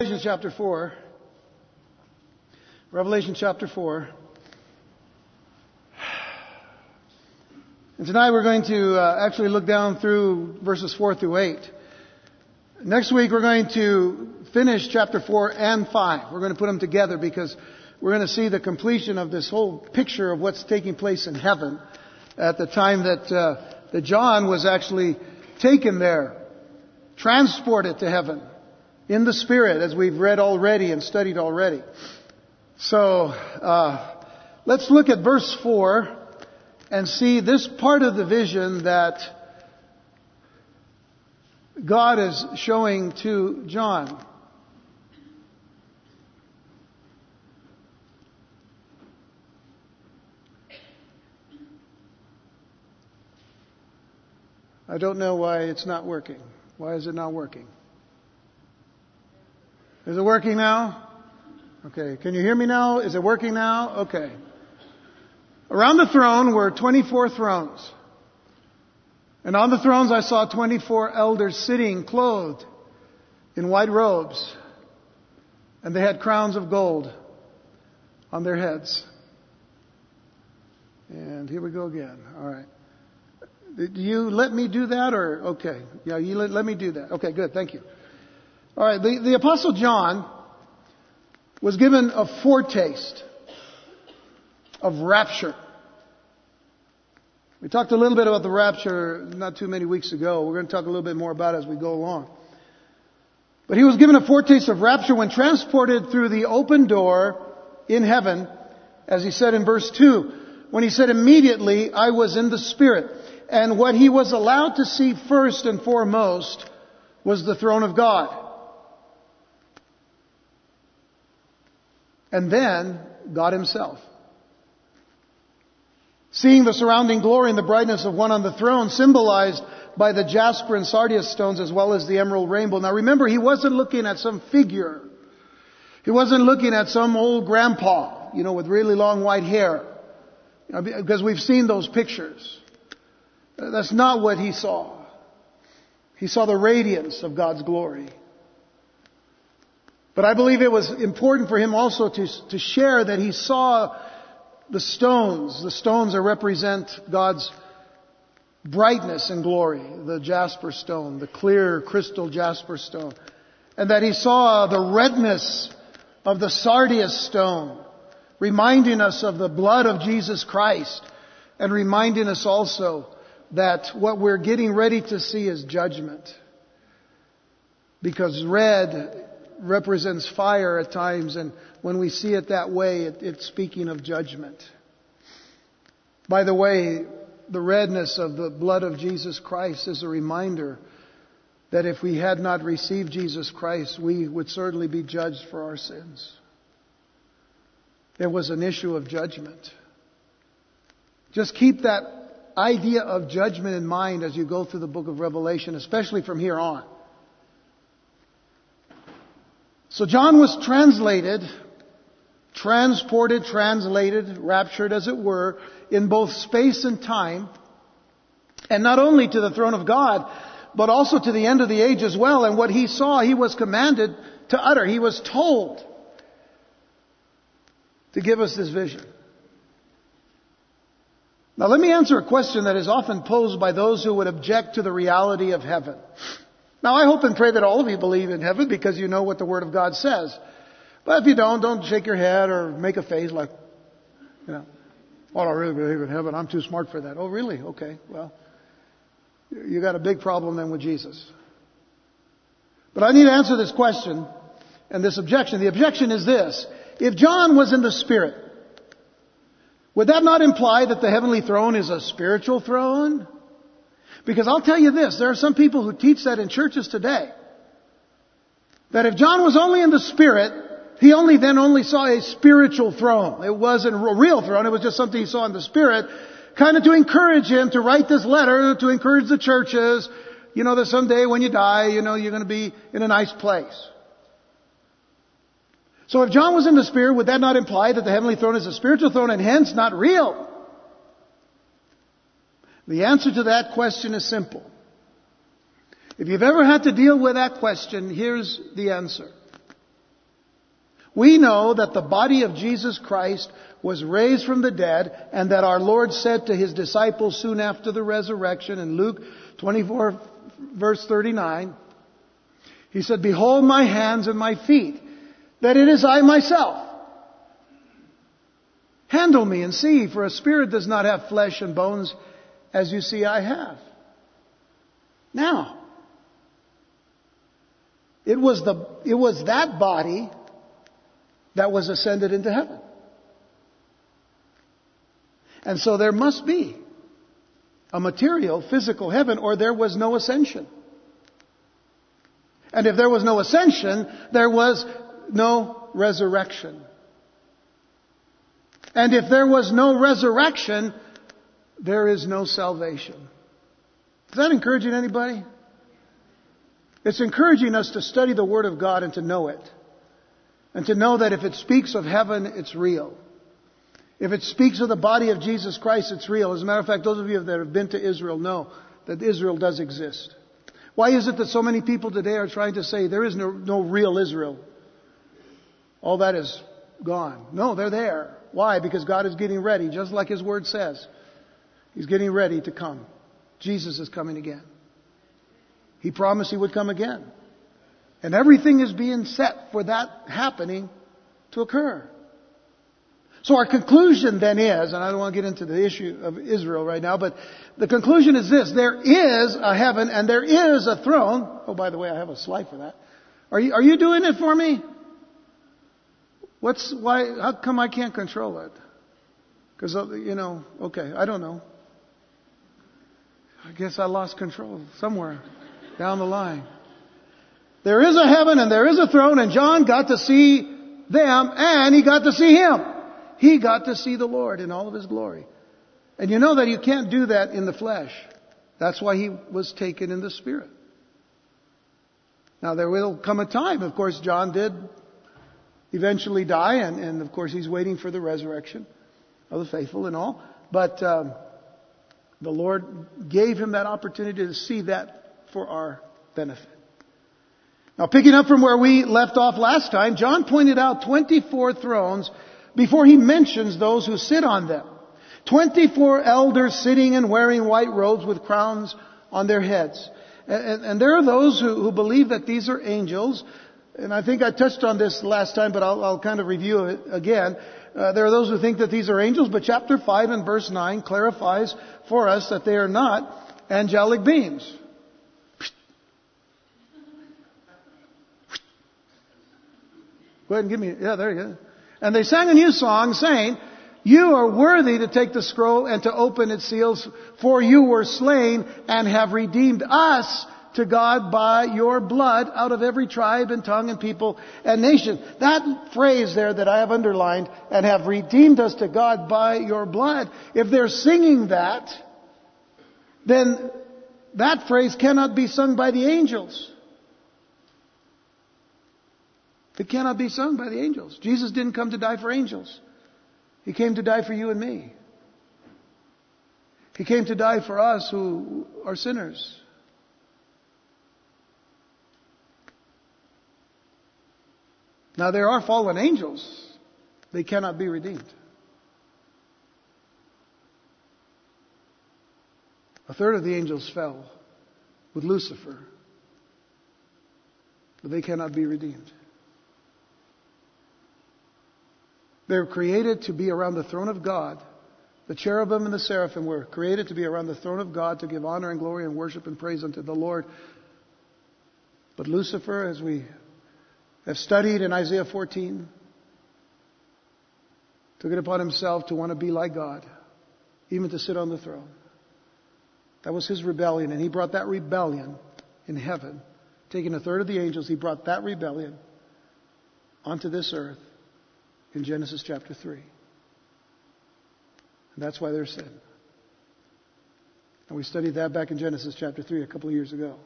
Revelation chapter 4. And tonight we're going to actually look down through verses 4 through 8. Next week we're going to finish chapter 4 and 5. We're going to put them together because we're going to see the completion of this whole picture of what's taking place in heaven at the time that John was actually taken there, transported to heaven. In the Spirit, as we've read already and studied already. So let's look at verse 4 and see this part of the vision that God is showing to John. I don't know why it's not working. Why is it not working? Is it working now? Okay. Can you hear me now? Is it working now? Okay. Around the throne were 24 thrones. And on the thrones I saw 24 elders sitting, clothed in white robes. And they had crowns of gold on their heads. And here we go again. All right. Do you let me do that or? Okay. Yeah, you let me do that. Okay, good. Thank you. All right, the Apostle John was given a foretaste of rapture. We talked a little bit about the rapture not too many weeks ago. We're going to talk a little bit more about it as we go along. But he was given a foretaste of rapture when transported through the open door in heaven, as he said in verse 2, when he said, "Immediately I was in the Spirit." And what he was allowed to see first and foremost was the throne of God. And then God himself. Seeing the surrounding glory and the brightness of one on the throne, symbolized by the jasper and sardius stones as well as the emerald rainbow. Now remember, he wasn't looking at some figure. He wasn't looking at some old grandpa, with really long white hair. Because we've seen those pictures. That's not what he saw. He saw the radiance of God's glory. But I believe it was important for him also to share that he saw the stones. The stones that represent God's brightness and glory. The jasper stone, the clear crystal jasper stone. And that he saw the redness of the sardius stone, reminding us of the blood of Jesus Christ. And reminding us also that what we're getting ready to see is judgment. Because red represents fire at times, and when we see it that way, it's speaking of judgment. By the way, the redness of the blood of Jesus Christ is a reminder that if we had not received Jesus Christ, we would certainly be judged for our sins. It was an issue of judgment. Just keep that idea of judgment in mind as you go through the book of Revelation, especially from here on. So John was translated, raptured as it were, in both space and time. And not only to the throne of God, but also to the end of the age as well. And what he saw, he was commanded to utter. He was told to give us this vision. Now let me answer a question that is often posed by those who would object to the reality of heaven. Now, I hope and pray that all of you believe in heaven because you know what the Word of God says. But if you don't shake your head or make a face like, oh, I don't really believe in heaven. I'm too smart for that. Oh, really? Okay, well, you got a big problem then with Jesus. But I need to answer this question and this objection. The objection is this. If John was in the Spirit, would that not imply that the heavenly throne is a spiritual throne? Because I'll tell you this, there are some people who teach that in churches today. That if John was only in the Spirit, he only saw a spiritual throne. It wasn't a real throne, it was just something he saw in the Spirit, kind of to encourage him to write this letter, to encourage the churches, that someday when you die, you're going to be in a nice place. So if John was in the Spirit, would that not imply that the heavenly throne is a spiritual throne and hence not real? The answer to that question is simple. If you've ever had to deal with that question, here's the answer. We know that the body of Jesus Christ was raised from the dead, and that our Lord said to his disciples soon after the resurrection in Luke 24, verse 39, he said, "Behold my hands and my feet, that it is I myself. Handle me and see, for a spirit does not have flesh and bones, as you see I have." Now, it was that body that was ascended into heaven. And so there must be a material, physical heaven, or there was no ascension. And if there was no ascension, there was no resurrection. And if there was no resurrection, there is no salvation. Is that encouraging anybody? It's encouraging us to study the Word of God and to know it. And to know that if it speaks of heaven, it's real. If it speaks of the body of Jesus Christ, it's real. As a matter of fact, those of you that have been to Israel know that Israel does exist. Why is it that so many people today are trying to say there is no real Israel? All that is gone. No, they're there. Why? Because God is getting ready, just like His Word says. He's getting ready to come. Jesus is coming again. He promised He would come again. And everything is being set for that happening to occur. So our conclusion then is, and I don't want to get into the issue of Israel right now, but the conclusion is this: there is a heaven and there is a throne. Oh, by the way, I have a slide for that. Are you doing it for me? How come I can't control it? Because, okay, I don't know. I guess I lost control somewhere down the line. There is a heaven and there is a throne, and John got to see them and he got to see him. He got to see the Lord in all of his glory. And you know that you can't do that in the flesh. That's why he was taken in the spirit. Now there will come a time, of course, John did eventually die, and of course he's waiting for the resurrection of the faithful and all. But the Lord gave him that opportunity to see that for our benefit. Now picking up from where we left off last time, John pointed out 24 thrones before he mentions those who sit on them. 24 elders sitting and wearing white robes with crowns on their heads. And there are those who believe that these are angels. And I think I touched on this last time, but I'll kind of review it again. There are those who think that these are angels, but chapter 5 and verse 9 clarifies for us that they are not angelic beings. Go ahead and give me, yeah, there you go. And they sang a new song saying, "You are worthy to take the scroll and to open its seals, for you were slain and have redeemed us to God by your blood out of every tribe and tongue and people and nation." That phrase there that I have underlined, "and have redeemed us to God by your blood," if they're singing that, then that phrase cannot be sung by the angels. It cannot be sung by the angels. Jesus didn't come to die for angels. He came to die for you and me. He came to die for us who are sinners. Now there are fallen angels. They cannot be redeemed. A third of the angels fell with Lucifer, but they cannot be redeemed. They're created to be around the throne of God. The cherubim and the seraphim were created to be around the throne of God to give honor and glory and worship and praise unto the Lord. But Lucifer, as we have studied in Isaiah 14, took it upon himself to want to be like God, even to sit on the throne. That was his rebellion, and he brought that rebellion in heaven. Taking a third of the angels, he brought that rebellion onto this earth. In Genesis chapter 3. And that's why there's sin. And we studied that back in Genesis chapter 3 a couple of years ago.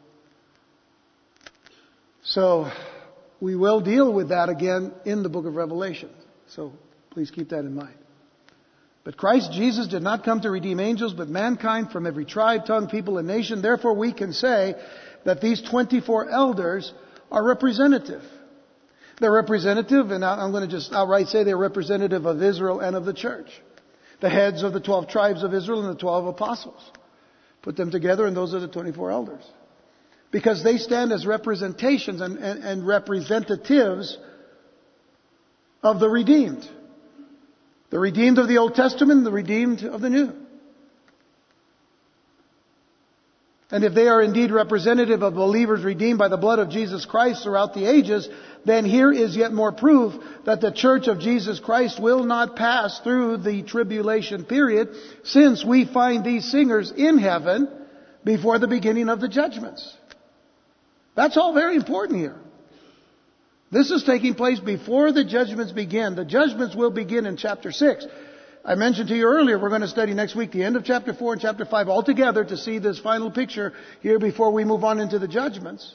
So we will deal with that again in the book of Revelation. So please keep that in mind. But Christ Jesus did not come to redeem angels, but mankind from every tribe, tongue, people, and nation. Therefore we can say that these 24 elders are representative. They're representative, and I'm going to just outright say they're representative of Israel and of the church. The heads of the 12 tribes of Israel and the 12 apostles. Put them together, and those are the 24 elders. Because they stand as representations and representatives of the redeemed. The redeemed of the Old Testament, the redeemed of the New. And if they are indeed representative of believers redeemed by the blood of Jesus Christ throughout the ages, then here is yet more proof that the Church of Jesus Christ will not pass through the tribulation period, since we find these singers in heaven before the beginning of the judgments. That's all very important here. This is taking place before the judgments begin. The judgments will begin in chapter 6. I mentioned to you earlier, we're going to study next week the end of chapter 4 and chapter 5 altogether to see this final picture here before we move on into the judgments.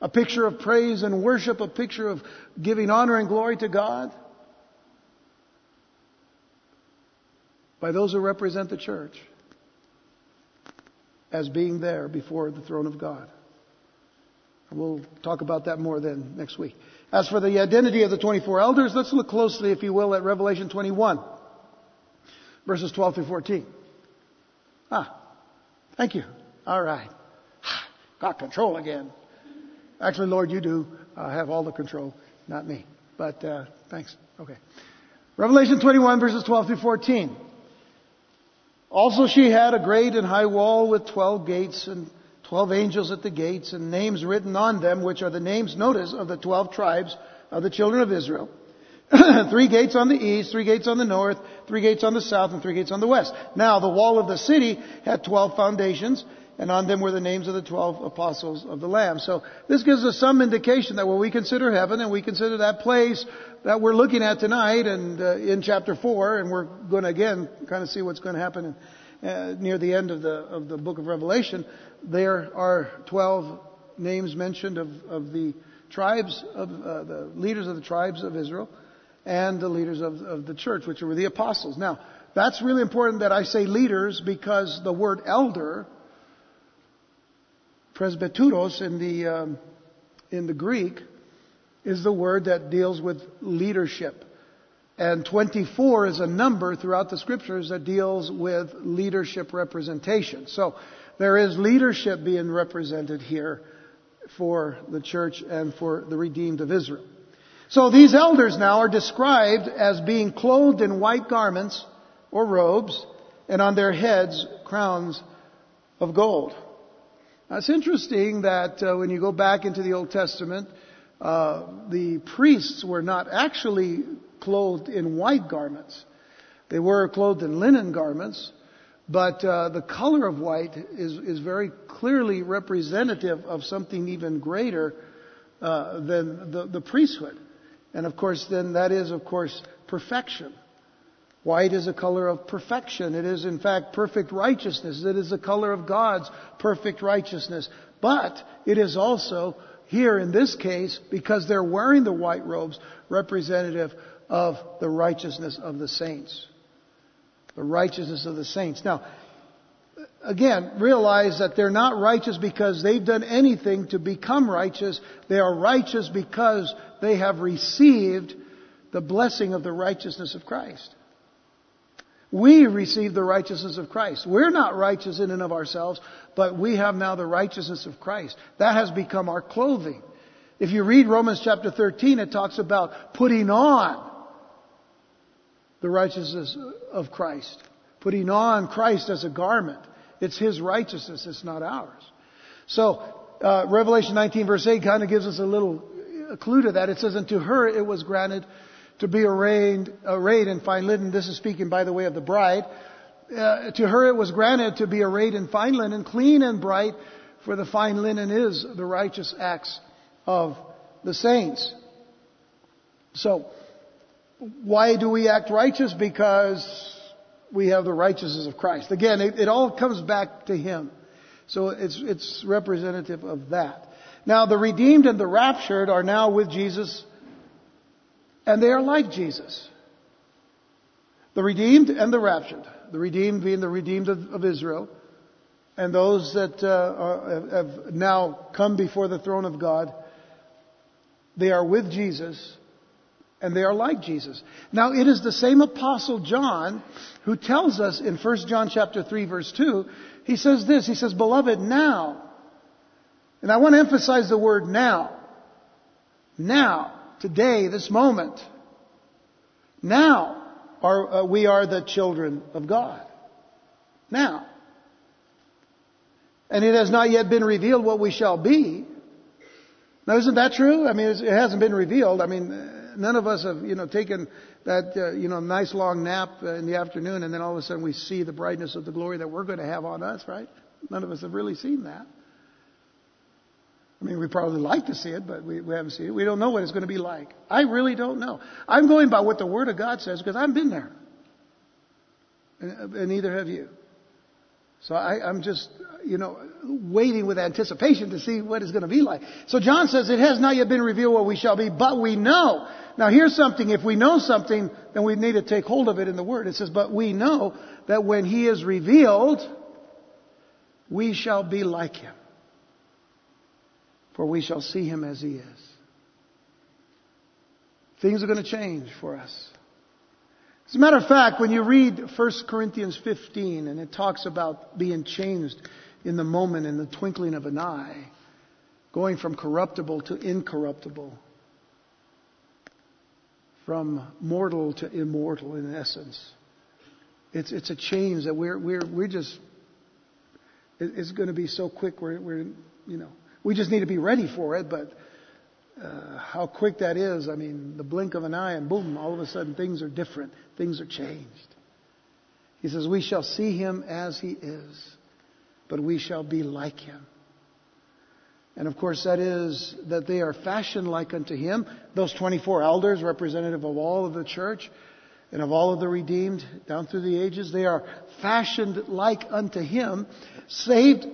A picture of praise and worship, a picture of giving honor and glory to God by those who represent the church as being there before the throne of God. We'll talk about that more then next week. As for the identity of the 24 elders, let's look closely, if you will, at Revelation 21. Verses 12 through 14. Thank you. All right. Got control again. Actually, Lord, you do have all the control, not me. But thanks. Okay. Revelation 21, verses 12 through 14. Also she had a great and high wall with 12 gates and 12 angels at the gates and names written on them, which are the names, notice, of the 12 tribes of the children of Israel. 3 gates on the east, 3 gates on the north, 3 gates on the south, and 3 gates on the west. Now, the wall of the city had 12 foundations, and on them were the names of the 12 apostles of the Lamb. So, this gives us some indication that when we consider heaven, and we consider that place that we're looking at tonight, and in chapter 4, and we're going to, again, kind of see what's going to happen near the end of the book of Revelation, there are 12 names mentioned of the tribes, of the leaders of the tribes of Israel, and the leaders of the church, which were the apostles. Now, that's really important that I say leaders, because the word elder, presbyteros in the Greek, is the word that deals with leadership. And 24 is a number throughout the scriptures that deals with leadership representation. So there is leadership being represented here for the church and for the redeemed of Israel. So these elders now are described as being clothed in white garments or robes, and on their heads crowns of gold. Now it's interesting that when you go back into the Old Testament, the priests were not actually clothed in white garments. They were clothed in linen garments, but the color of white is very clearly representative of something even greater than the priesthood. And of course, then that is, of course, perfection. White is a color of perfection. It is, in fact, perfect righteousness. It is the color of God's perfect righteousness. But it is also, here in this case, because they're wearing the white robes, representative of the righteousness of the saints. The righteousness of the saints. Now, again, realize that they're not righteous because they've done anything to become righteous. They are righteous because they have received the blessing of the righteousness of Christ. We receive the righteousness of Christ. We're not righteous in and of ourselves, but we have now the righteousness of Christ. That has become our clothing. If you read Romans chapter 13, it talks about putting on the righteousness of Christ. Putting on Christ as a garment. It's His righteousness. It's not ours. So, Revelation 19 verse 8 kind of gives us a little clue to that. It says, and to her it was granted to be arrayed in fine linen. This is speaking, by the way, of the bride. To her it was granted to be arrayed in fine linen, clean and bright, for the fine linen is the righteous acts of the saints. So, why do we act righteous? Because we have the righteousness of Christ. Again, it all comes back to Him. So it's representative of that. Now, the redeemed and the raptured are now with Jesus, and they are like Jesus. The redeemed and the raptured. The redeemed being the redeemed of Israel, and those that have now come before the throne of God They are with Jesus, and they are like Jesus. Now, it is the same Apostle John who tells us in 1 John chapter 3, verse 2, he says this, he says, "Beloved, now." And I want to emphasize the word now. Now, today, this moment. Now, we are the children of God. Now. And it has not yet been revealed what we shall be. Now, isn't that true? I mean, it hasn't been revealed. I mean, none of us have, taken that, nice long nap in the afternoon, and then all of a sudden we see the brightness of the glory that we're going to have on us, right? None of us have really seen that. I mean, we probably like to see it, but we haven't seen it. We don't know what it's going to be like. I really don't know. I'm going by what the Word of God says because I've been there. And neither have you. So I'm just, waiting with anticipation to see what it's going to be like. So John says, it has not yet been revealed what we shall be, but we know. Now here's something. If we know something, then we need to take hold of it in the Word. It says, but we know that when He is revealed, we shall be like Him. For we shall see Him as He is. Things are going to change for us. As a matter of fact, when you read 1 Corinthians 15, and it talks about being changed in the moment, in the twinkling of an eye, going from corruptible to incorruptible, from mortal to immortal, in essence, it's a change that we're just, it's going to be so quick. We just need to be ready for it, but how quick that is, I mean, the blink of an eye and boom, all of a sudden things are different. Things are changed. He says, we shall see Him as He is, but we shall be like Him. And of course, that is that they are fashioned like unto Him. Those 24 elders, representative of all of the church and of all of the redeemed down through the ages, they are fashioned like unto Him, saved,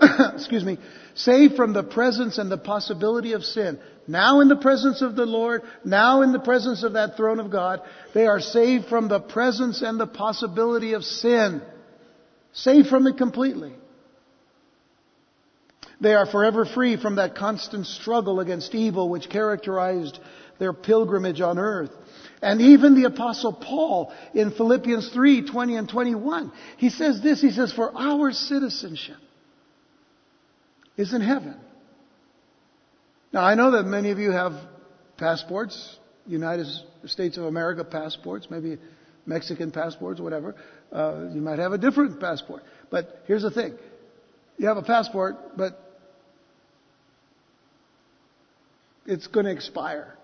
saved from the presence and the possibility of sin. Now in the presence of the Lord, now in the presence of that throne of God, they are saved from the presence and the possibility of sin. Saved from it completely. They are forever free from that constant struggle against evil which characterized their pilgrimage on earth. And even the Apostle Paul in Philippians 3:20 and 21, he says this, he says, for our citizenship is in heaven. Now, I know that many of you have passports, United States of America passports, maybe Mexican passports, whatever. You might have a different passport. But here's the thing. You have a passport, but it's going to expire.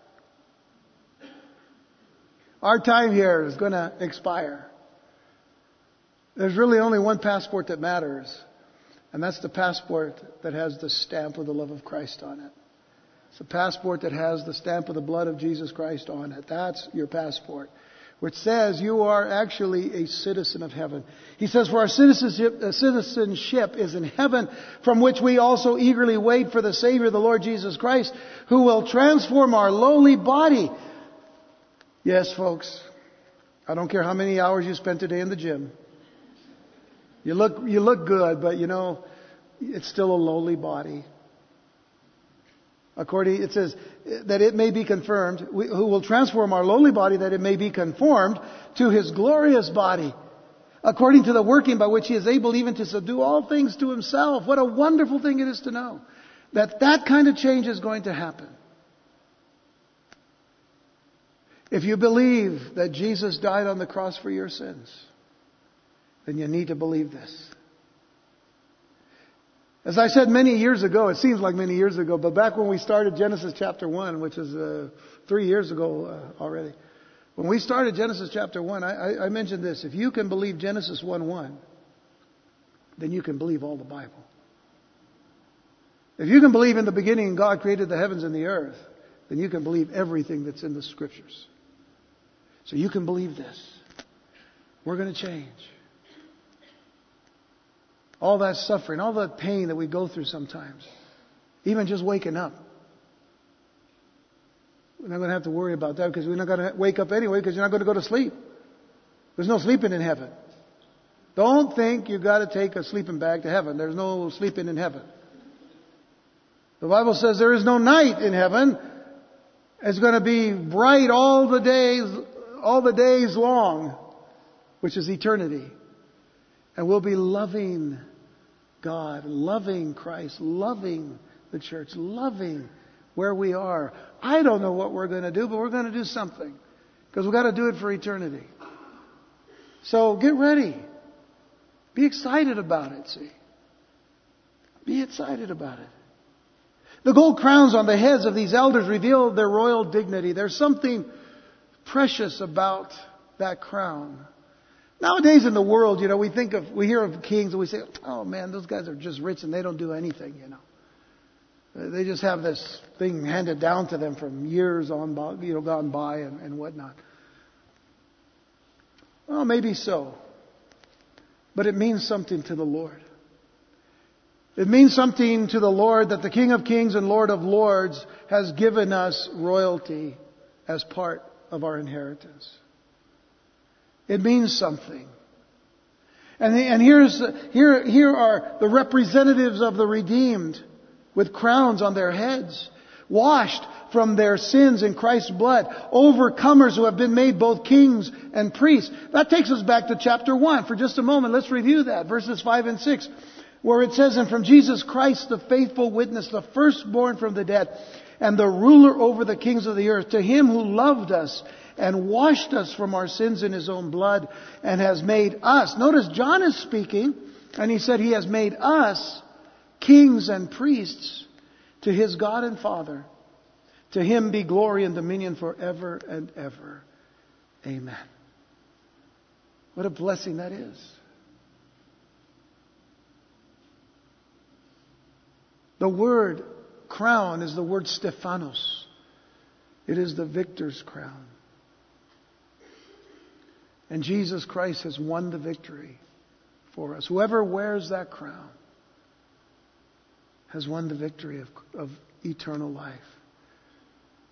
Our time here is going to expire. There's really only one passport that matters, and that's the passport that has the stamp of the love of Christ on it. It's a passport that has the stamp of the blood of Jesus Christ on it. That's your passport, which says you are actually a citizen of heaven. He says, for our citizenship is in heaven, from which we also eagerly wait for the Savior, the Lord Jesus Christ, who will transform our lowly body. Yes, folks, I don't care how many hours you spent today in the gym. You look good, but it's still a lowly body. According, it says that it may be confirmed, who will transform our lowly body that it may be conformed to His glorious body, according to the working by which He is able even to subdue all things to Himself. What a wonderful thing it is to know that that kind of change is going to happen. If you believe that Jesus died on the cross for your sins, then you need to believe this. As I said many years ago, it seems like many years ago, but back when we started Genesis chapter 1, which is 3 years ago already, when we started Genesis chapter 1, I mentioned this. If you can believe Genesis 1:1, then you can believe all the Bible. If you can believe in the beginning God created the heavens and the earth, then you can believe everything that's in the Scriptures. So you can believe this. We're going to change. All that suffering, all that pain that we go through sometimes, even just waking up. We're not going to have to worry about that because we're not going to wake up anyway because you're not going to go to sleep. There's no sleeping in heaven. Don't think you've got to take a sleeping bag to heaven. There's no sleeping in heaven. The Bible says there is no night in heaven. It's going to be bright all the days long, which is eternity. And we'll be loving God, loving Christ, loving the church, loving where we are. I don't know what we're going to do, but we're going to do something. Because we've got to do it for eternity. So get ready. Be excited about it, see. Be excited about it. The gold crowns on the heads of these elders reveal their royal dignity. There's something precious about that crown. Nowadays in the world, you know, we hear of kings and we say, oh man, those guys are just rich and they don't do anything, you know. They just have this thing handed down to them from years on by, you know, gone by and whatnot. Well, maybe so. But it means something to the Lord. It means something to the Lord that the King of Kings and Lord of Lords has given us royalty as part of our inheritance. It means something. And here are the representatives of the redeemed with crowns on their heads, washed from their sins in Christ's blood, overcomers who have been made both kings and priests. That takes us back to chapter 1 for just a moment. Let's review that, verses 5 and 6. Where it says, and from Jesus Christ, the faithful witness, the firstborn from the dead, and the ruler over the kings of the earth, to him who loved us and washed us from our sins in his own blood and has made us. Notice John is speaking, and he said he has made us kings and priests to his God and Father. To him be glory and dominion forever and ever. Amen. What a blessing that is. The word crown is the word Stephanos. It is the victor's crown. And Jesus Christ has won the victory for us. Whoever wears that crown has won the victory of eternal life,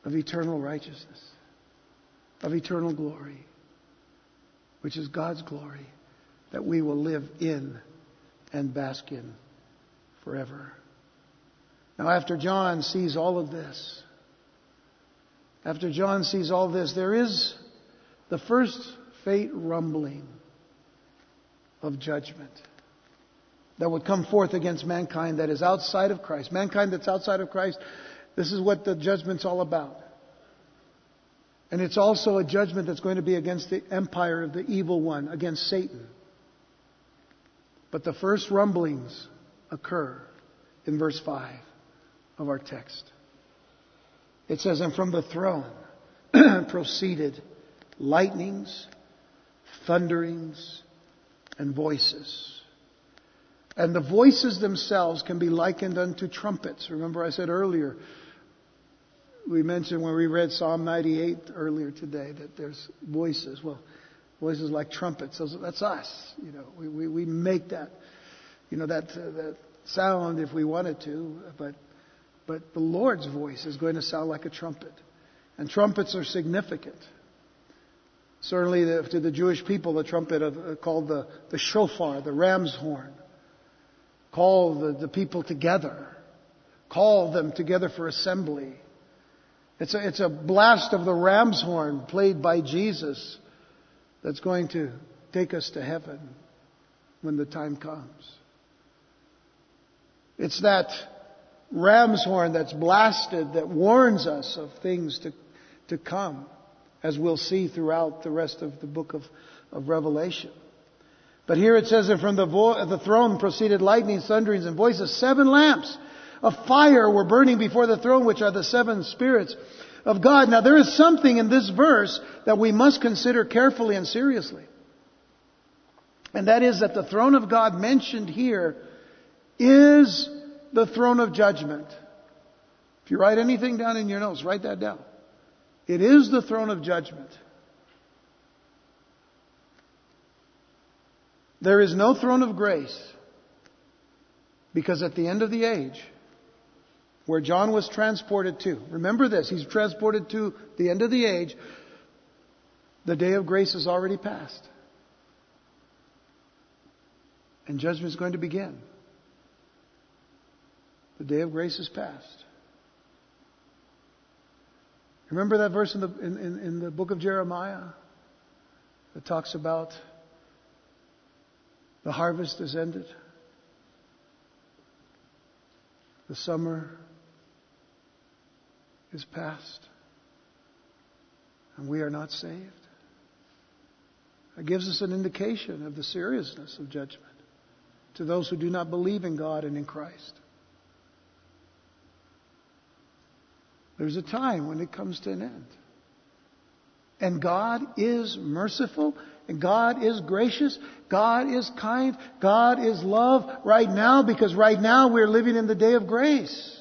of eternal righteousness, of eternal glory, which is God's glory that we will live in and bask in forever. Now, after John sees all of this, there is the first faint rumbling of judgment that would come forth against mankind that is outside of Christ. Mankind that's outside of Christ, this is what the judgment's all about. And it's also a judgment that's going to be against the empire of the evil one, against Satan. But the first rumblings occur in verse 5. Of our text. It says, and from the throne proceeded lightnings, thunderings, and voices. And the voices themselves can be likened unto trumpets. Remember I said earlier, we mentioned when we read Psalm 98 earlier today that there's voices. Well, voices like trumpets. That's us. You know, we make that, you know, that sound if we wanted to, But the Lord's voice is going to sound like a trumpet. And trumpets are significant. Certainly to the Jewish people, the trumpet called the shofar, the ram's horn. Call the people together. Call them together for assembly. It's a blast of the ram's horn played by Jesus that's going to take us to heaven when the time comes. It's that ram's horn that's blasted, that warns us of things to come, as we'll see throughout the rest of the book of Revelation. But here it says that from the throne proceeded lightnings, thunderings, and voices. 7 lamps of fire were burning before the throne, which are the 7 spirits of God. Now there is something in this verse that we must consider carefully and seriously. And that is that the throne of God mentioned here is the throne of judgment. If you write anything down in your notes, write that down. It is the throne of judgment. There is no throne of grace, because at the end of the age, where John was transported to, remember this, he's transported to the end of the age, the day of grace is already past. And judgment is going to begin. The day of grace is past. Remember that verse in the book of Jeremiah that talks about the harvest is ended. The summer is past. And we are not saved. It gives us an indication of the seriousness of judgment to those who do not believe in God and in Christ. There's a time when it comes to an end. And God is merciful, and God is gracious, God is kind, God is love right now, because right now we're living in the day of grace.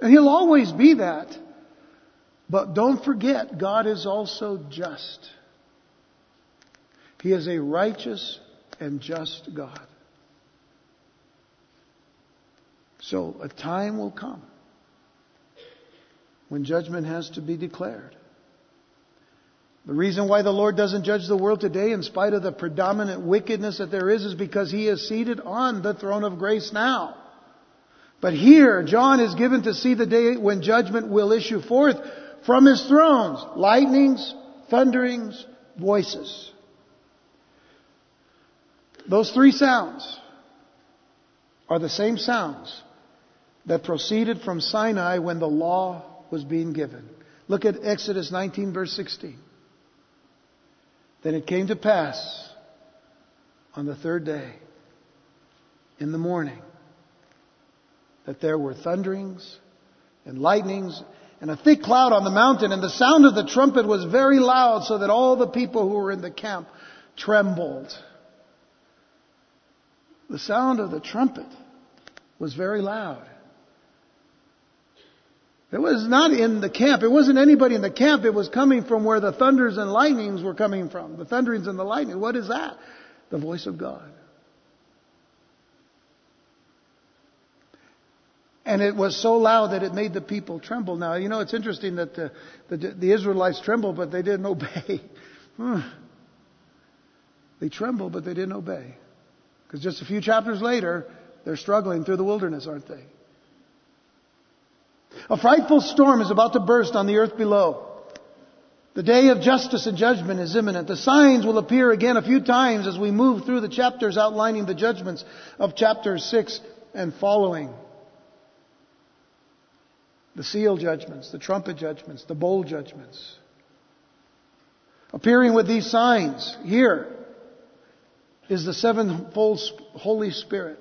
And He'll always be that. But don't forget, God is also just. He is a righteous and just God. So a time will come when judgment has to be declared. The reason why the Lord doesn't judge the world today, in spite of the predominant wickedness that there is because He is seated on the throne of grace now. But here, John is given to see the day when judgment will issue forth from His thrones. Lightnings, thunderings, voices. Those three sounds are the same sounds that proceeded from Sinai when the law was being given. Look at Exodus 19, verse 16. Then it came to pass on the third day in the morning that there were thunderings and lightnings and a thick cloud on the mountain, and the sound of the trumpet was very loud, so that all the people who were in the camp trembled. The sound of the trumpet was very loud. It was not in the camp. It wasn't anybody in the camp. It was coming from where the thunders and lightnings were coming from. The thunderings and the lightning. What is that? The voice of God. And it was so loud that it made the people tremble. Now, you know, it's interesting that the Israelites trembled, but they didn't obey. They trembled, but they didn't obey. Because just a few chapters later, they're struggling through the wilderness, aren't they? A frightful storm is about to burst on the earth below. The day of justice and judgment is imminent. The signs will appear again a few times as we move through the chapters outlining the judgments of chapters 6 and following. The seal judgments, the trumpet judgments, the bowl judgments. Appearing with these signs here is the sevenfold Holy Spirit.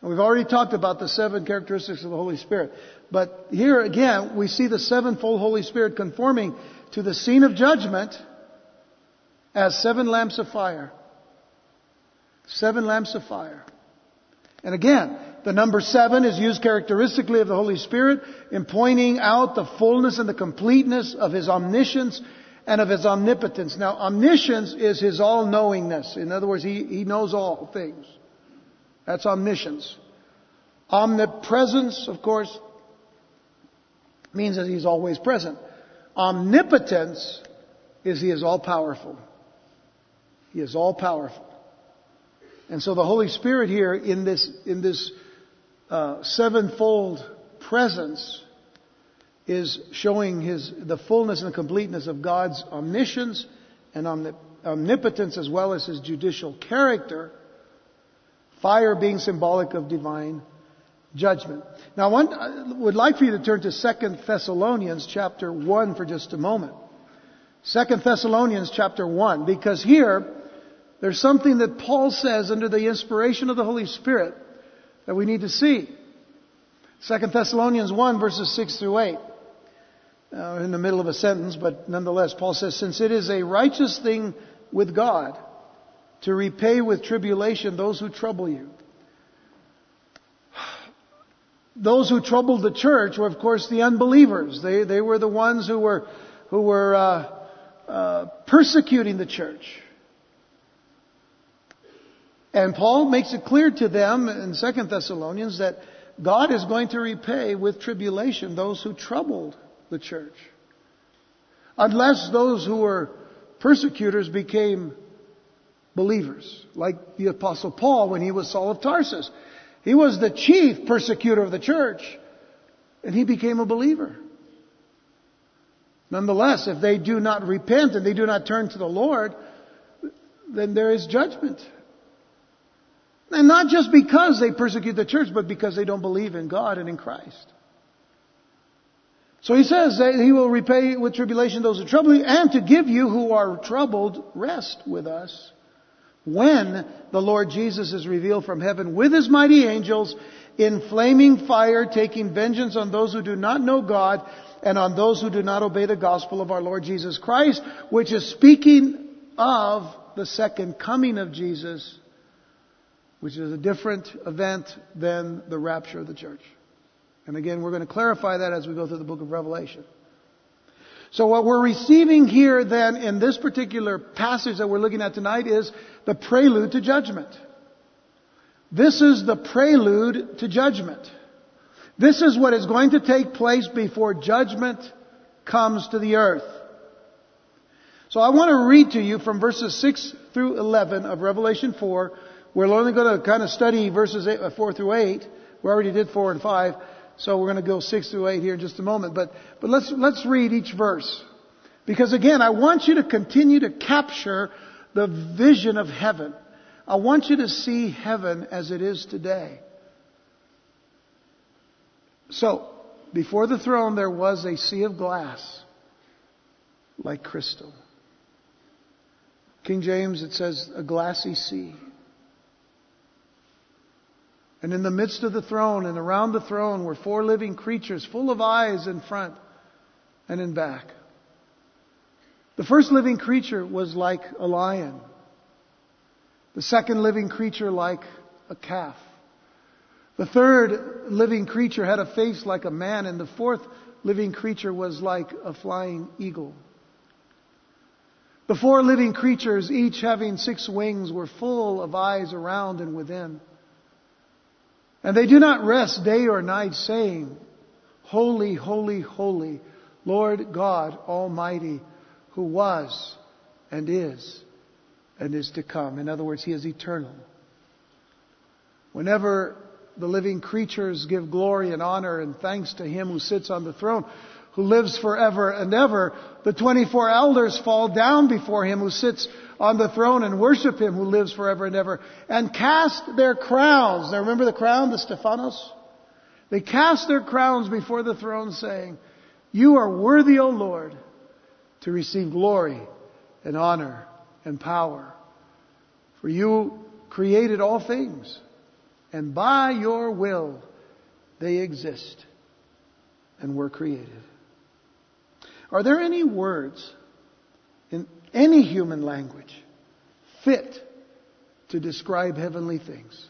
And we've already talked about the seven characteristics of the Holy Spirit. But here again, we see the sevenfold Holy Spirit conforming to the scene of judgment as seven lamps of fire. Seven lamps of fire. And again, the number seven is used characteristically of the Holy Spirit in pointing out the fullness and the completeness of His omniscience and of His omnipotence. Now, omniscience is His all-knowingness. In other words, He knows all things. That's omniscience. Omnipresence, of course, means that He's always present. Omnipotence is He is all-powerful. He is all-powerful. And so the Holy Spirit here in this sevenfold presence is showing the fullness and completeness of God's omniscience and omnipotence, as well as His judicial character. Fire being symbolic of divine judgment. Now, I would like for you to turn to 2 Thessalonians chapter 1 for just a moment. 2 Thessalonians chapter 1, because here there's something that Paul says under the inspiration of the Holy Spirit that we need to see. 2 Thessalonians 1 verses 6 through 8. In the middle of a sentence, but nonetheless, Paul says, since it is a righteous thing with God to repay with tribulation those who trouble you. Those who troubled the church were, of course, the unbelievers. They were the ones who were persecuting the church. And Paul makes it clear to them in 2 Thessalonians that God is going to repay with tribulation those who troubled the church. Unless those who were persecutors became believers, like the Apostle Paul when he was Saul of Tarsus. He was the chief persecutor of the church, and he became a believer. Nonetheless, if they do not repent and they do not turn to the Lord, then there is judgment. And not just because they persecute the church, but because they don't believe in God and in Christ. So he says that he will repay with tribulation those who trouble you, and to give you who are troubled rest with us when the Lord Jesus is revealed from heaven with his mighty angels in flaming fire, taking vengeance on those who do not know God and on those who do not obey the gospel of our Lord Jesus Christ, which is speaking of the second coming of Jesus, which is a different event than the rapture of the church. And again, we're going to clarify that as we go through the book of Revelation. So what we're receiving here then in this particular passage that we're looking at tonight is the prelude to judgment. This is the prelude to judgment. This is what is going to take place before judgment comes to the earth. So I want to read to you from verses 6 through 11 of Revelation 4. We're only going to kind of study verses 4 through 8. We already did 4 and 5. So we're going to go 6 through 8 here in just a moment. But let's read each verse. Because again, I want you to continue to capture the vision of heaven. I want you to see heaven as it is today. So, before the throne there was a sea of glass, like crystal. King James, it says, a glassy sea. And in the midst of the throne and around the throne were four living creatures full of eyes in front and in back. The first living creature was like a lion. The second living creature like a calf. The third living creature had a face like a man, and the fourth living creature was like a flying eagle. The four living creatures, each having six wings, were full of eyes around and within. And they do not rest day or night, saying, Holy, holy, holy, Lord God Almighty, who was and is to come. In other words, He is eternal. Whenever the living creatures give glory and honor and thanks to Him who sits on the throne, who lives forever and ever, the 24 elders fall down before Him who sits on the throne and worship Him who lives forever and ever, and cast their crowns. Now remember the crown, the Stephanos? They cast their crowns before the throne, saying, You are worthy, O Lord, to receive glory and honor and power. For You created all things, and by Your will they exist and were created. Are there any words in any human language fit to describe heavenly things?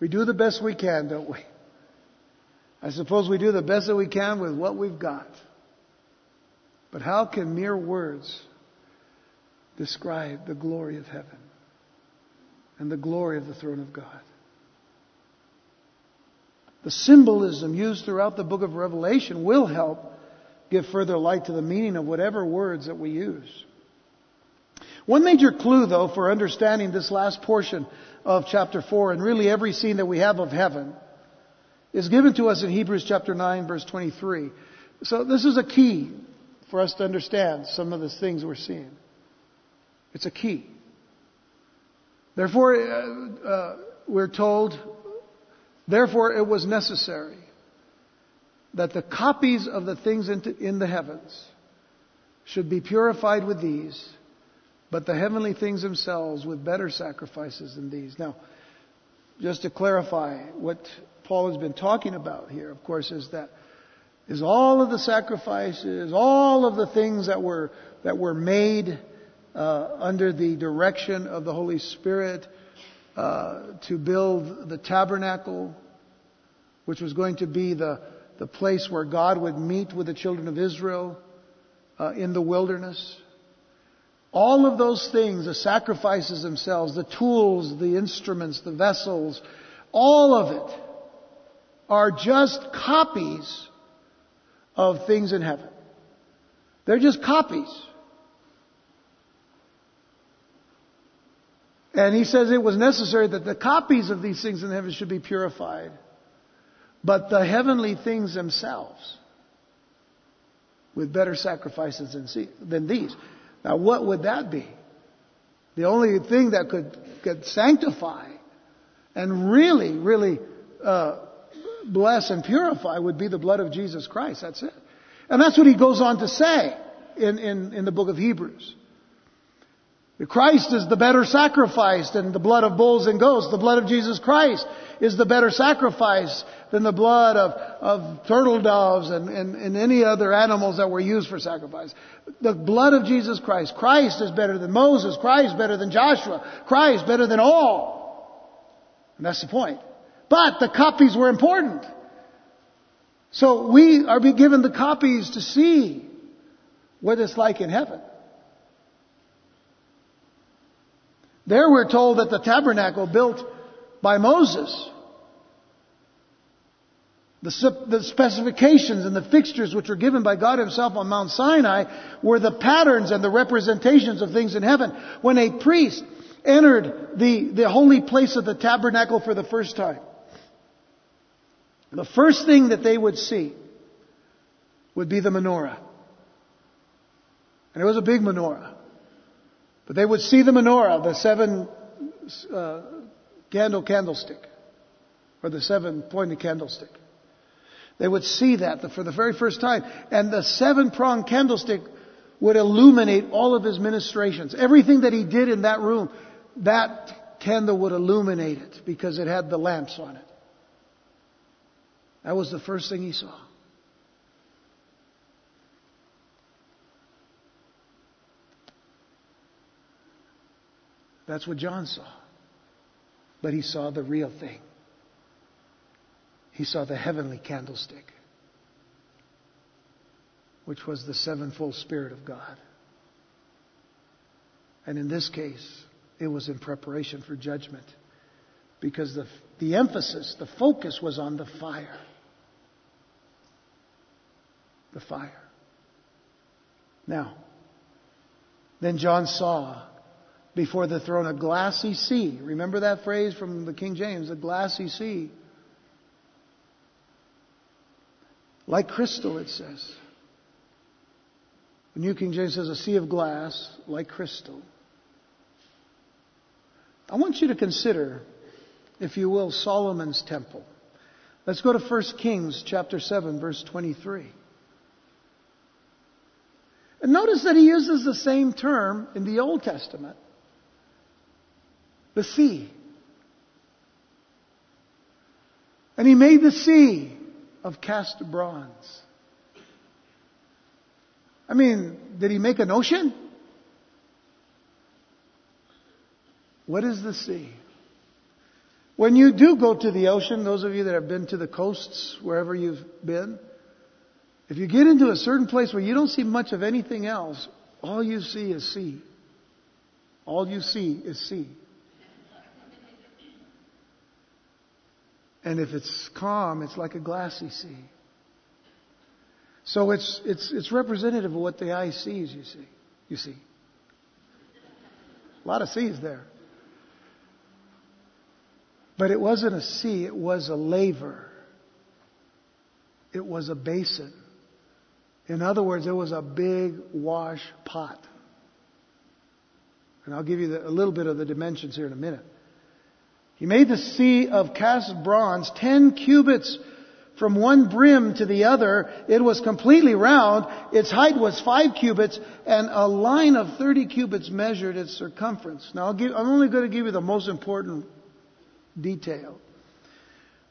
We do the best we can, don't we? I suppose we do the best that we can with what we've got. But how can mere words describe the glory of heaven and the glory of the throne of God? The symbolism used throughout the book of Revelation will help give further light to the meaning of whatever words that we use. One major clue, though, for understanding this last portion of chapter 4 and really every scene that we have of heaven is given to us in Hebrews chapter 9, verse 23. So this is a key for us to understand some of the things we're seeing. It's a key. Therefore, we're told... Therefore, it was necessary that the copies of the things in the heavens should be purified with these, but the heavenly things themselves with better sacrifices than these. Now, just to clarify, what Paul has been talking about here, of course, is all of the sacrifices, all of the things that were made under the direction of the Holy Spirit, to build the tabernacle, which was going to be the place where God would meet with the children of Israel in the wilderness. All of those things, the sacrifices themselves, the tools, the instruments, the vessels, all of it are just copies of things in heaven. They're just copies. And he says it was necessary that the copies of these things in heaven should be purified, but the heavenly things themselves with better sacrifices than these. Now, what would that be? The only thing that could sanctify and really bless and purify would be the blood of Jesus Christ. That's it. And that's what he goes on to say in the book of Hebrews. Christ is the better sacrifice than the blood of bulls and goats. The blood of Jesus Christ is the better sacrifice than the blood of turtle doves and any other animals that were used for sacrifice. The blood of Jesus Christ. Christ is better than Moses. Christ better than Joshua. Christ better than all. And that's the point. But the copies were important. So we are being given the copies to see what it's like in heaven. There we're told that the tabernacle built by Moses, the specifications and the fixtures which were given by God himself on Mount Sinai were the patterns and the representations of things in heaven. When a priest entered the holy place of the tabernacle for the first time, the first thing that they would see would be the menorah. And it was a big menorah. But they would see the menorah, the seven-candle candlestick, or the seven-pointed candlestick. They would see that for the very first time. And the seven-pronged candlestick would illuminate all of his ministrations. Everything that he did in that room, that candle would illuminate it because it had the lamps on it. That was the first thing he saw. That's what John saw. But he saw the real thing. He saw the heavenly candlestick, which was the sevenfold Spirit of God. And in this case, it was in preparation for judgment, because the emphasis, the focus was on the fire. The fire. Now, then John saw before the throne, a glassy sea. Remember that phrase from the King James, a glassy sea. Like crystal, it says. The New King James says a sea of glass, like crystal. I want you to consider, if you will, Solomon's temple. Let's go to 1 Kings chapter 7, verse 23. And notice that he uses the same term in the Old Testament. The sea. And he made the sea of cast bronze. I mean, did he make an ocean? What is the sea? When you do go to the ocean, those of you that have been to the coasts, wherever you've been, if you get into a certain place where you don't see much of anything else, all you see is sea. All you see is sea. And if it's calm, it's like a glassy sea. So it's representative of what the eye sees, you see. A lot of seas there. But it wasn't a sea, it was a laver. It was a basin. In other words, it was a big wash pot. And I'll give you a little bit of the dimensions here in a minute. He made the sea of cast bronze, 10 cubits from one brim to the other. It was completely round. Its height was 5 cubits, and a line of 30 cubits measured its circumference. Now, I'm only going to give you the most important detail.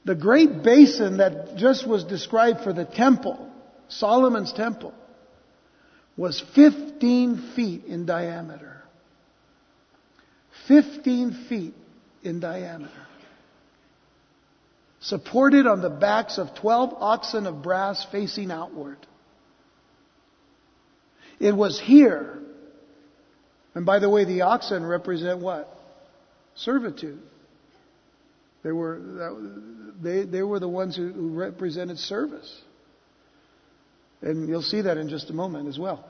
The great basin that just was described for the temple, Solomon's temple, was 15 feet in diameter. 15 feet. In diameter, supported on the backs of 12 oxen of brass facing outward. It was here. And by the way, the oxen represent what? Servitude. They were the ones who represented service. And you'll see that in just a moment as well.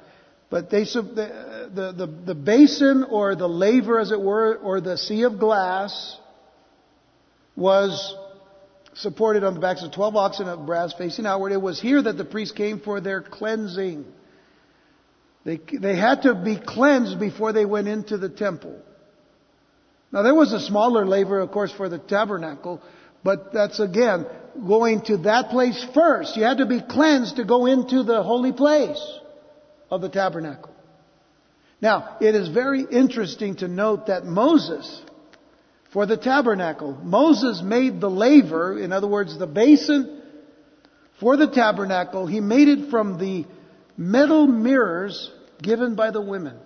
But the basin, or the laver, as it were, or the sea of glass, was supported on the backs of 12 oxen of brass facing outward. It was here that the priests came for their cleansing. They had to be cleansed before they went into the temple. Now there was a smaller laver, of course, for the tabernacle, but that's again going to that place first. You had to be cleansed to go into the holy place of the tabernacle. Now, it is very interesting to note that Moses, for the tabernacle, Moses made the laver, in other words, the basin for the tabernacle. He made it from the metal mirrors given by the women.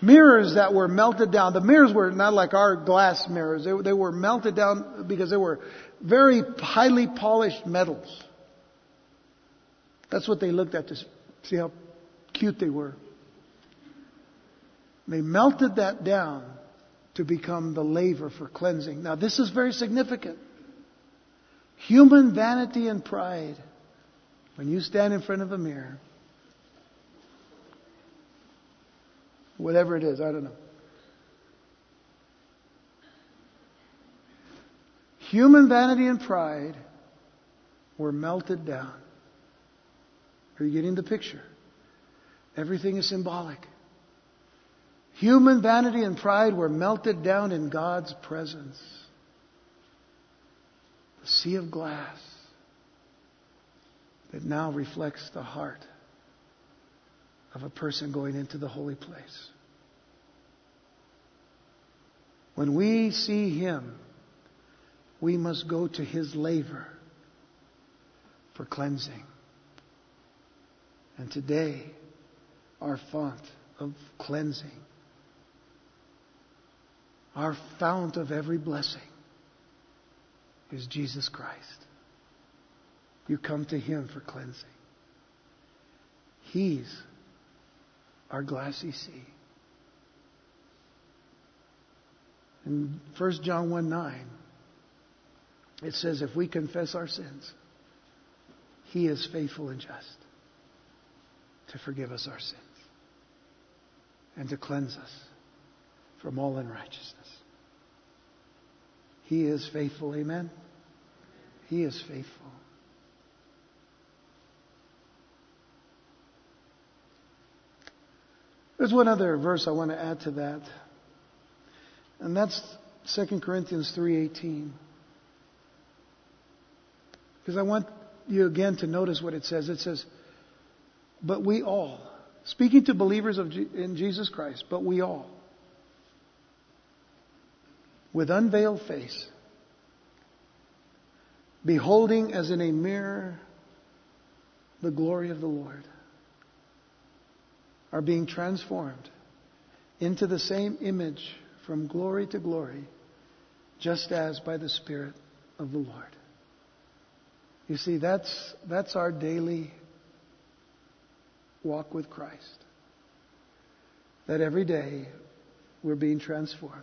Mirrors that were melted down. The mirrors were not like our glass mirrors. They were melted down because they were very highly polished metals. That's what they looked at to see how cute they were. They melted that down to become the laver for cleansing. Now this is very significant. Human vanity and pride. When you stand in front of a mirror, whatever it is, I don't know. Human vanity and pride were melted down. Are you getting the picture? Everything is symbolic. Human vanity and pride were melted down in God's presence. The sea of glass that now reflects the heart of a person going into the holy place. When we see Him, we must go to His laver for cleansing. And today, our font of cleansing, our fount of every blessing, is Jesus Christ. You come to Him for cleansing. He's our glassy sea. In 1 John 1:9, it says, if we confess our sins, He is faithful and just to forgive us our sins and to cleanse us from all unrighteousness. He is faithful, amen? He is faithful. There's one other verse I want to add to that. And that's 2 Corinthians 3:18. Because I want you again to notice what it says. It says, but we all, speaking to believers in Jesus Christ, but we all, with unveiled face, beholding as in a mirror the glory of the Lord, are being transformed into the same image from glory to glory, just as by the Spirit of the Lord. You see, that's our daily walk with Christ. That every day we're being transformed.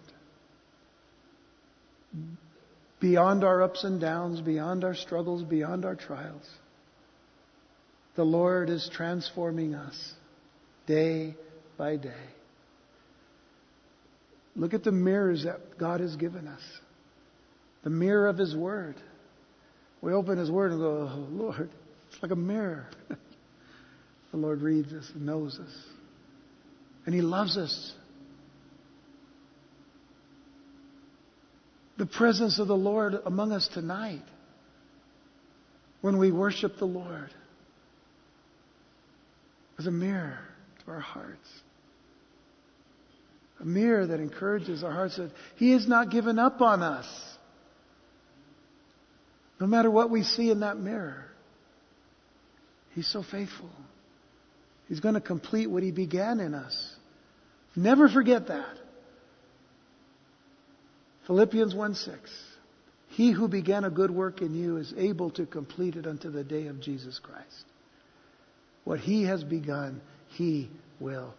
Beyond our ups and downs, beyond our struggles, beyond our trials, the Lord is transforming us. Day by day. Look at the mirrors that God has given us. The mirror of His Word. We open His Word and go, oh, Lord, it's like a mirror. The Lord reads us and knows us. And He loves us. The presence of the Lord among us tonight. When we worship the Lord. As a mirror. Our hearts. A mirror that encourages our hearts that He has not given up on us. No matter what we see in that mirror, He's so faithful. He's going to complete what He began in us. Never forget that. Philippians 1:6. He who began a good work in you is able to complete it unto the day of Jesus Christ. What He has begun, He will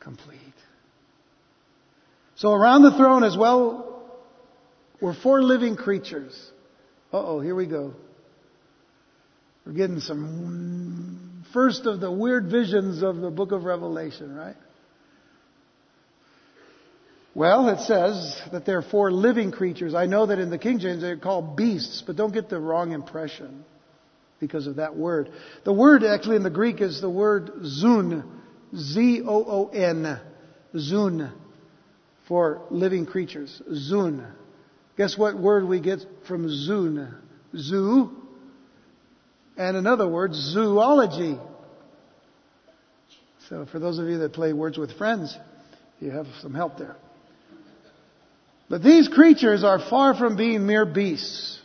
complete. So around the throne as well, we're four living creatures. Uh-oh, here we go. We're getting some first of the weird visions of the book of Revelation, right? Well, it says that there are four living creatures. I know that in the King James they're called beasts, but don't get the wrong impression. because of that word. The word actually in the Greek is the word zoon, Z-O-O-N, zoon, for living creatures, zoon. Guess what word we get from zoon? Zoo, and another word, zoology. So for those of you that play Words with Friends, you have some help there. But these creatures are far from being mere beasts.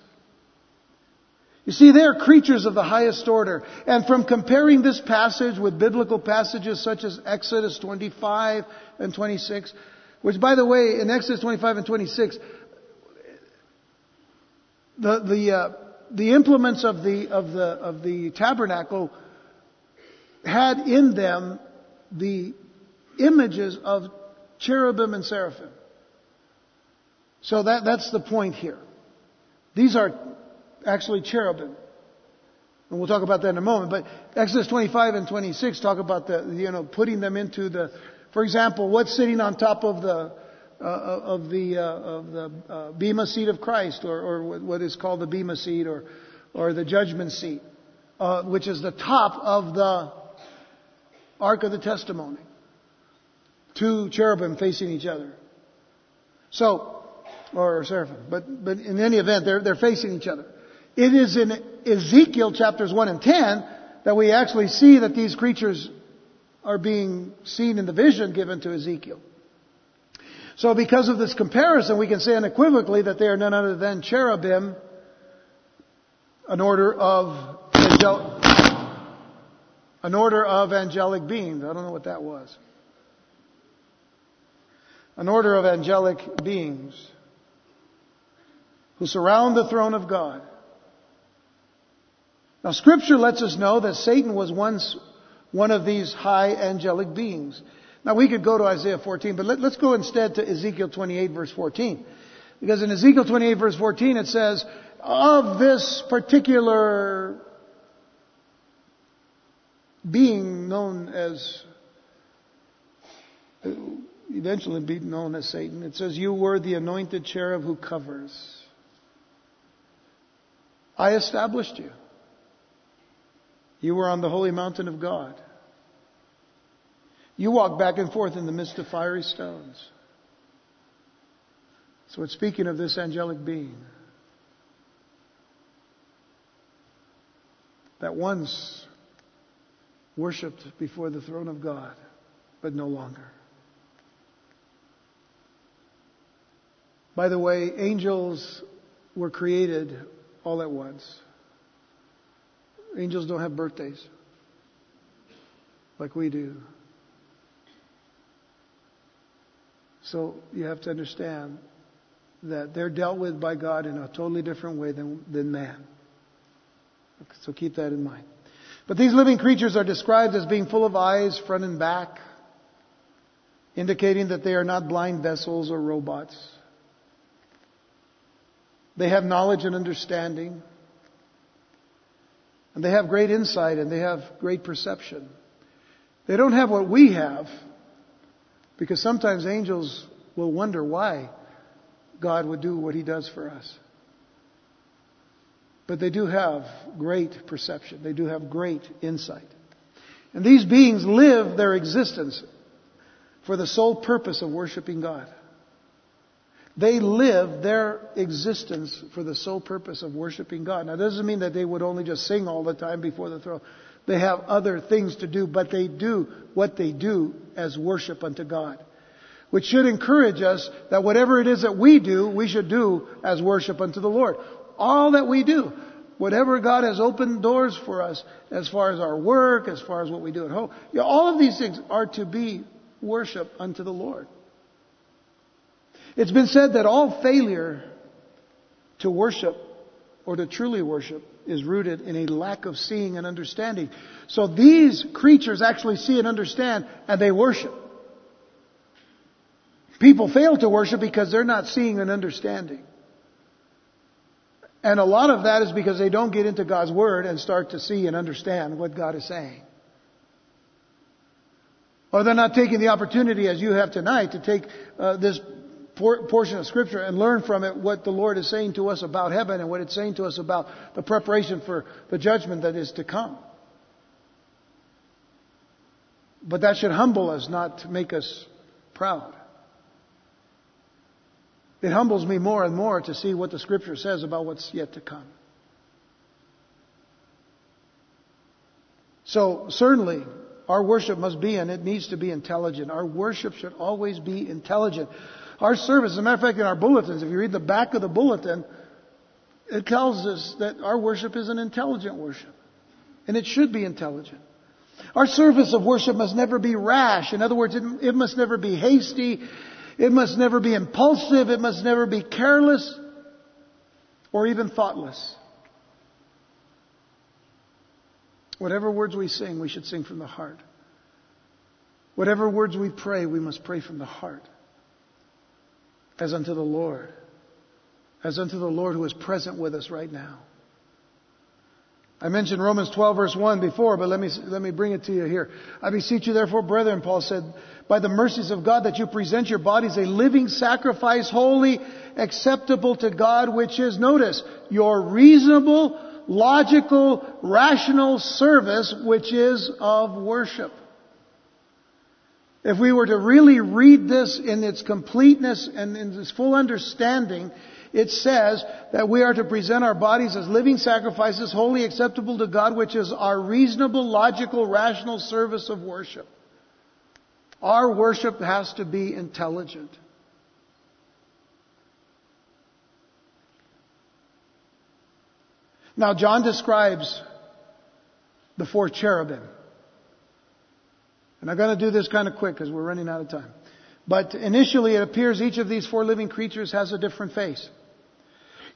You see, they are creatures of the highest order. And from comparing this passage with biblical passages such as Exodus 25 and 26, which, by the way, in Exodus 25 and 26, the implements of the tabernacle had in them the images of cherubim and seraphim. So that's the point here. These are actually cherubim. And we'll talk about that in a moment. But Exodus 25 and 26 talk about putting them into the, for example, what's sitting on top of the Bema seat of Christ, or what is called the Bema seat, or the judgment seat, which is the top of the Ark of the Testimony. Two cherubim facing each other. So, or seraphim, but in any event, they're facing each other. It is in Ezekiel chapters 1 and 10 that we actually see that these creatures are being seen in the vision given to Ezekiel. So because of this comparison, we can say unequivocally that they are none other than cherubim, an order of angelic beings. I don't know what that was. An order of angelic beings who surround the throne of God. Now, Scripture lets us know that Satan was once one of these high angelic beings. Now, we could go to Isaiah 14, but let's go instead to Ezekiel 28, verse 14. Because in Ezekiel 28, verse 14, it says, of this particular being known as, eventually be known as Satan, it says, you were the anointed cherub who covers. I established you. You were on the holy mountain of God. You walked back and forth in the midst of fiery stones. So it's speaking of this angelic being that once worshipped before the throne of God, but no longer. By the way, angels were created all at once. Angels don't have birthdays like we do. So you have to understand that they're dealt with by God in a totally different way than man. So keep that in mind. But these living creatures are described as being full of eyes, front and back, indicating that they are not blind vessels or robots. They have knowledge and understanding. And they have great insight and they have great perception. They don't have what we have, because sometimes angels will wonder why God would do what He does for us. But they do have great perception. They do have great insight. And these beings live their existence for the sole purpose of worshiping God. They live their existence for the sole purpose of worshiping God. Now, it doesn't mean that they would only just sing all the time before the throne. They have other things to do, but they do what they do as worship unto God, which should encourage us that whatever it is that we do, we should do as worship unto the Lord. All that we do, whatever God has opened doors for us, as far as our work, as far as what we do at home, all of these things are to be worship unto the Lord. It's been said that all failure to worship or to truly worship is rooted in a lack of seeing and understanding. So these creatures actually see and understand, and they worship. People fail to worship because they're not seeing and understanding. And a lot of that is because they don't get into God's Word and start to see and understand what God is saying. Or they're not taking the opportunity, as you have tonight, to take this portion of Scripture and learn from it what the Lord is saying to us about heaven and what it's saying to us about the preparation for the judgment that is to come. But that should humble us, not to make us proud. It humbles me more and more to see what the Scripture says about what's yet to come. So certainly, our worship must be, and it needs to be, intelligent. Our worship should always be intelligent. Our service, as a matter of fact, in our bulletins, if you read the back of the bulletin, it tells us that our worship is an intelligent worship. And it should be intelligent. Our service of worship must never be rash. In other words, it must never be hasty. It must never be impulsive. It must never be careless or even thoughtless. Whatever words we sing, we should sing from the heart. Whatever words we pray, we must pray from the heart. As unto the Lord. As unto the Lord who is present with us right now. I mentioned Romans 12 verse 1 before, but let me bring it to you here. I beseech you therefore, brethren, Paul said, by the mercies of God, that you present your bodies a living sacrifice, holy, acceptable to God, which is, notice, your reasonable, logical, rational service, which is of worship. If we were to really read this in its completeness and in its full understanding, it says that we are to present our bodies as living sacrifices, wholly acceptable to God, which is our reasonable, logical, rational service of worship. Our worship has to be intelligent. Now, John describes the four cherubim. And I'm going to do this kind of quick because we're running out of time. But initially, it appears each of these four living creatures has a different face.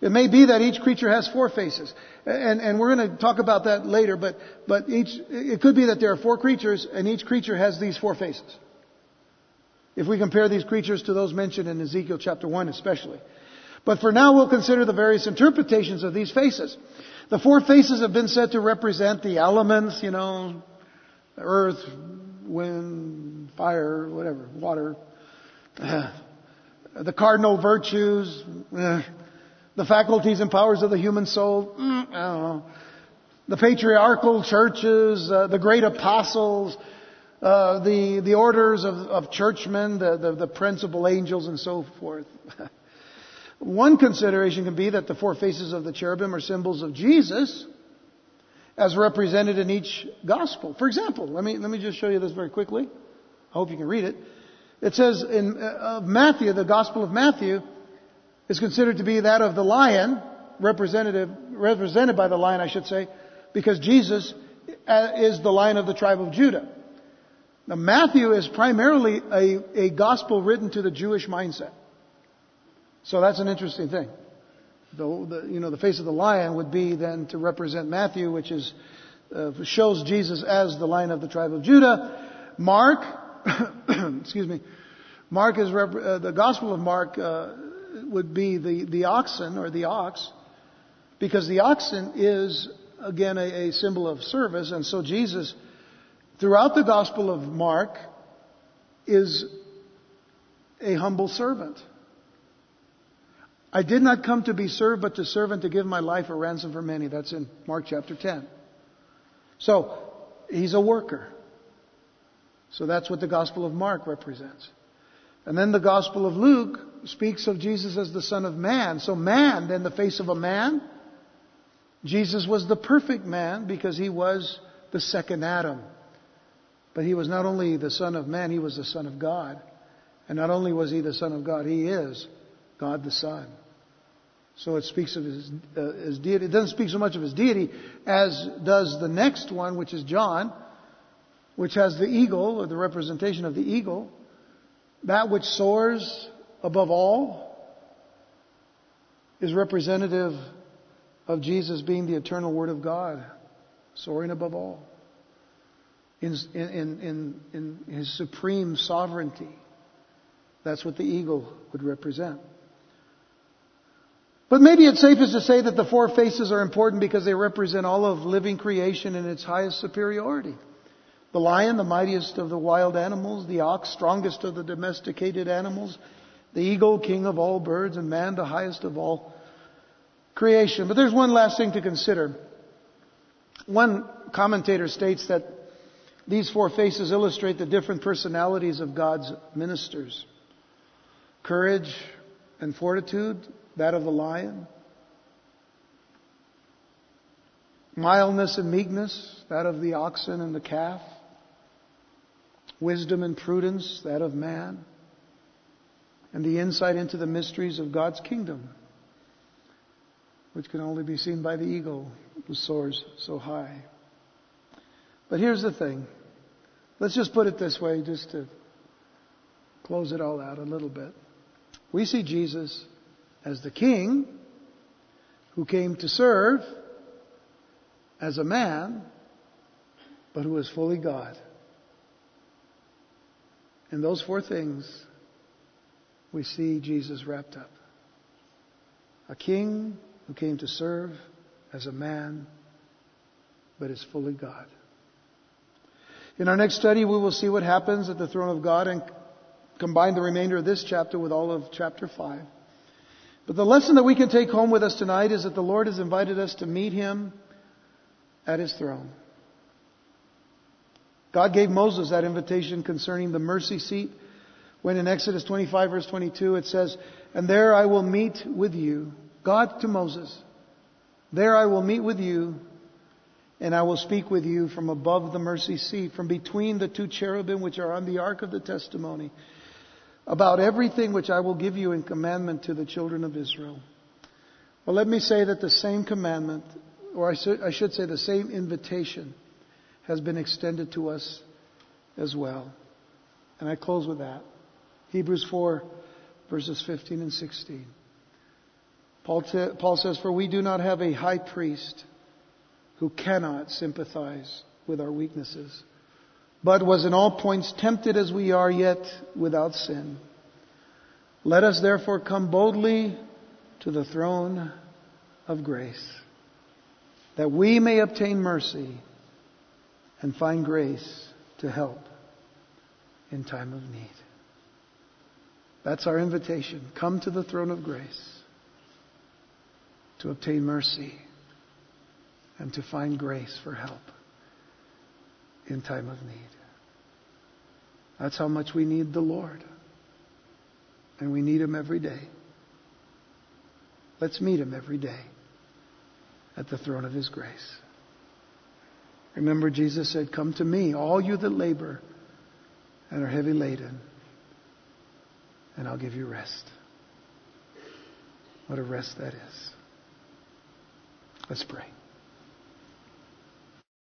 It may be that each creature has four faces. And we're going to talk about that later, but it could be that there are four creatures and each creature has these four faces. If we compare these creatures to those mentioned in Ezekiel chapter 1 especially. But for now, we'll consider the various interpretations of these faces. The four faces have been said to represent the elements, earth, wind, fire, whatever, water, the cardinal virtues, the faculties and powers of the human soul, the patriarchal churches, the great apostles, the orders of churchmen, the principal angels, and so forth. One consideration can be that the four faces of the cherubim are symbols of Jesus as represented in each gospel. For example, let me just show you this very quickly. I hope you can read it. It says in Matthew, the Gospel of Matthew is considered to be that of the lion, represented by the lion, I should say, because Jesus is the Lion of the tribe of Judah. Now, Matthew is primarily a gospel written to the Jewish mindset. So that's an interesting thing. The face of the lion would be then to represent Matthew, which is shows Jesus as the Lion of the tribe of Judah. Mark, excuse me, Mark is the Gospel of Mark would be the oxen or the ox, because the oxen is again a symbol of service, and so Jesus, throughout the Gospel of Mark, is a humble servant. I did not come to be served, but to serve and to give my life a ransom for many. That's in Mark chapter 10. So, he's a worker. So that's what the Gospel of Mark represents. And then the Gospel of Luke speaks of Jesus as the Son of Man. So man, then the face of a man. Jesus was the perfect man because he was the second Adam. But he was not only the Son of Man, he was the Son of God. And not only was he the Son of God, he is God the Son. So it speaks of his deity. It doesn't speak so much of his deity as does the next one, which is John, which has the eagle, or the representation of the eagle, that which soars above all, is representative of Jesus being the eternal Word of God, soaring above all, in his supreme sovereignty. That's what the eagle would represent. But maybe it's safest to say that the four faces are important because they represent all of living creation in its highest superiority. The lion, the mightiest of the wild animals, the ox, strongest of the domesticated animals, The eagle, king of all birds, and man, the highest of all creation. But there's one last thing to consider. One commentator states that these four faces illustrate the different personalities of God's ministers. Courage and fortitude, that of the lion. Mildness and meekness, that of the oxen and the calf. Wisdom and prudence, that of man. And the insight into the mysteries of God's kingdom, which can only be seen by the eagle who soars so high. But here's the thing. Let's just put it this way, just to close it all out a little bit. We see Jesus as the king who came to serve as a man, but who is fully God. And those four things we see Jesus wrapped up. A king who came to serve as a man, but is fully God. In our next study, we will see what happens at the throne of God and combine the remainder of this chapter with all of chapter 5. But the lesson that we can take home with us tonight is that the Lord has invited us to meet Him at His throne. God gave Moses that invitation concerning the mercy seat when in Exodus 25 verse 22 it says, "And there I will meet with you." God to Moses, "There I will meet with you, and I will speak with you from above the mercy seat, from between the two cherubim which are on the ark of the testimony, about everything which I will give you in commandment to the children of Israel." Well, let me say that the same commandment, or I should say the same invitation, has been extended to us as well. And I close with that. Hebrews 4, verses 15 and 16. Paul says, "For we do not have a high priest who cannot sympathize with our weaknesses, but was in all points tempted as we are, yet without sin. Let us therefore come boldly to the throne of grace, that we may obtain mercy and find grace to help in time of need." That's our invitation. Come to the throne of grace to obtain mercy and to find grace for help in time of need. That's how much we need the Lord. And we need Him every day. Let's meet Him every day at the throne of His grace. Remember, Jesus said, "Come to me, all you that labor and are heavy laden, and I'll give you rest." What a rest that is. Let's pray.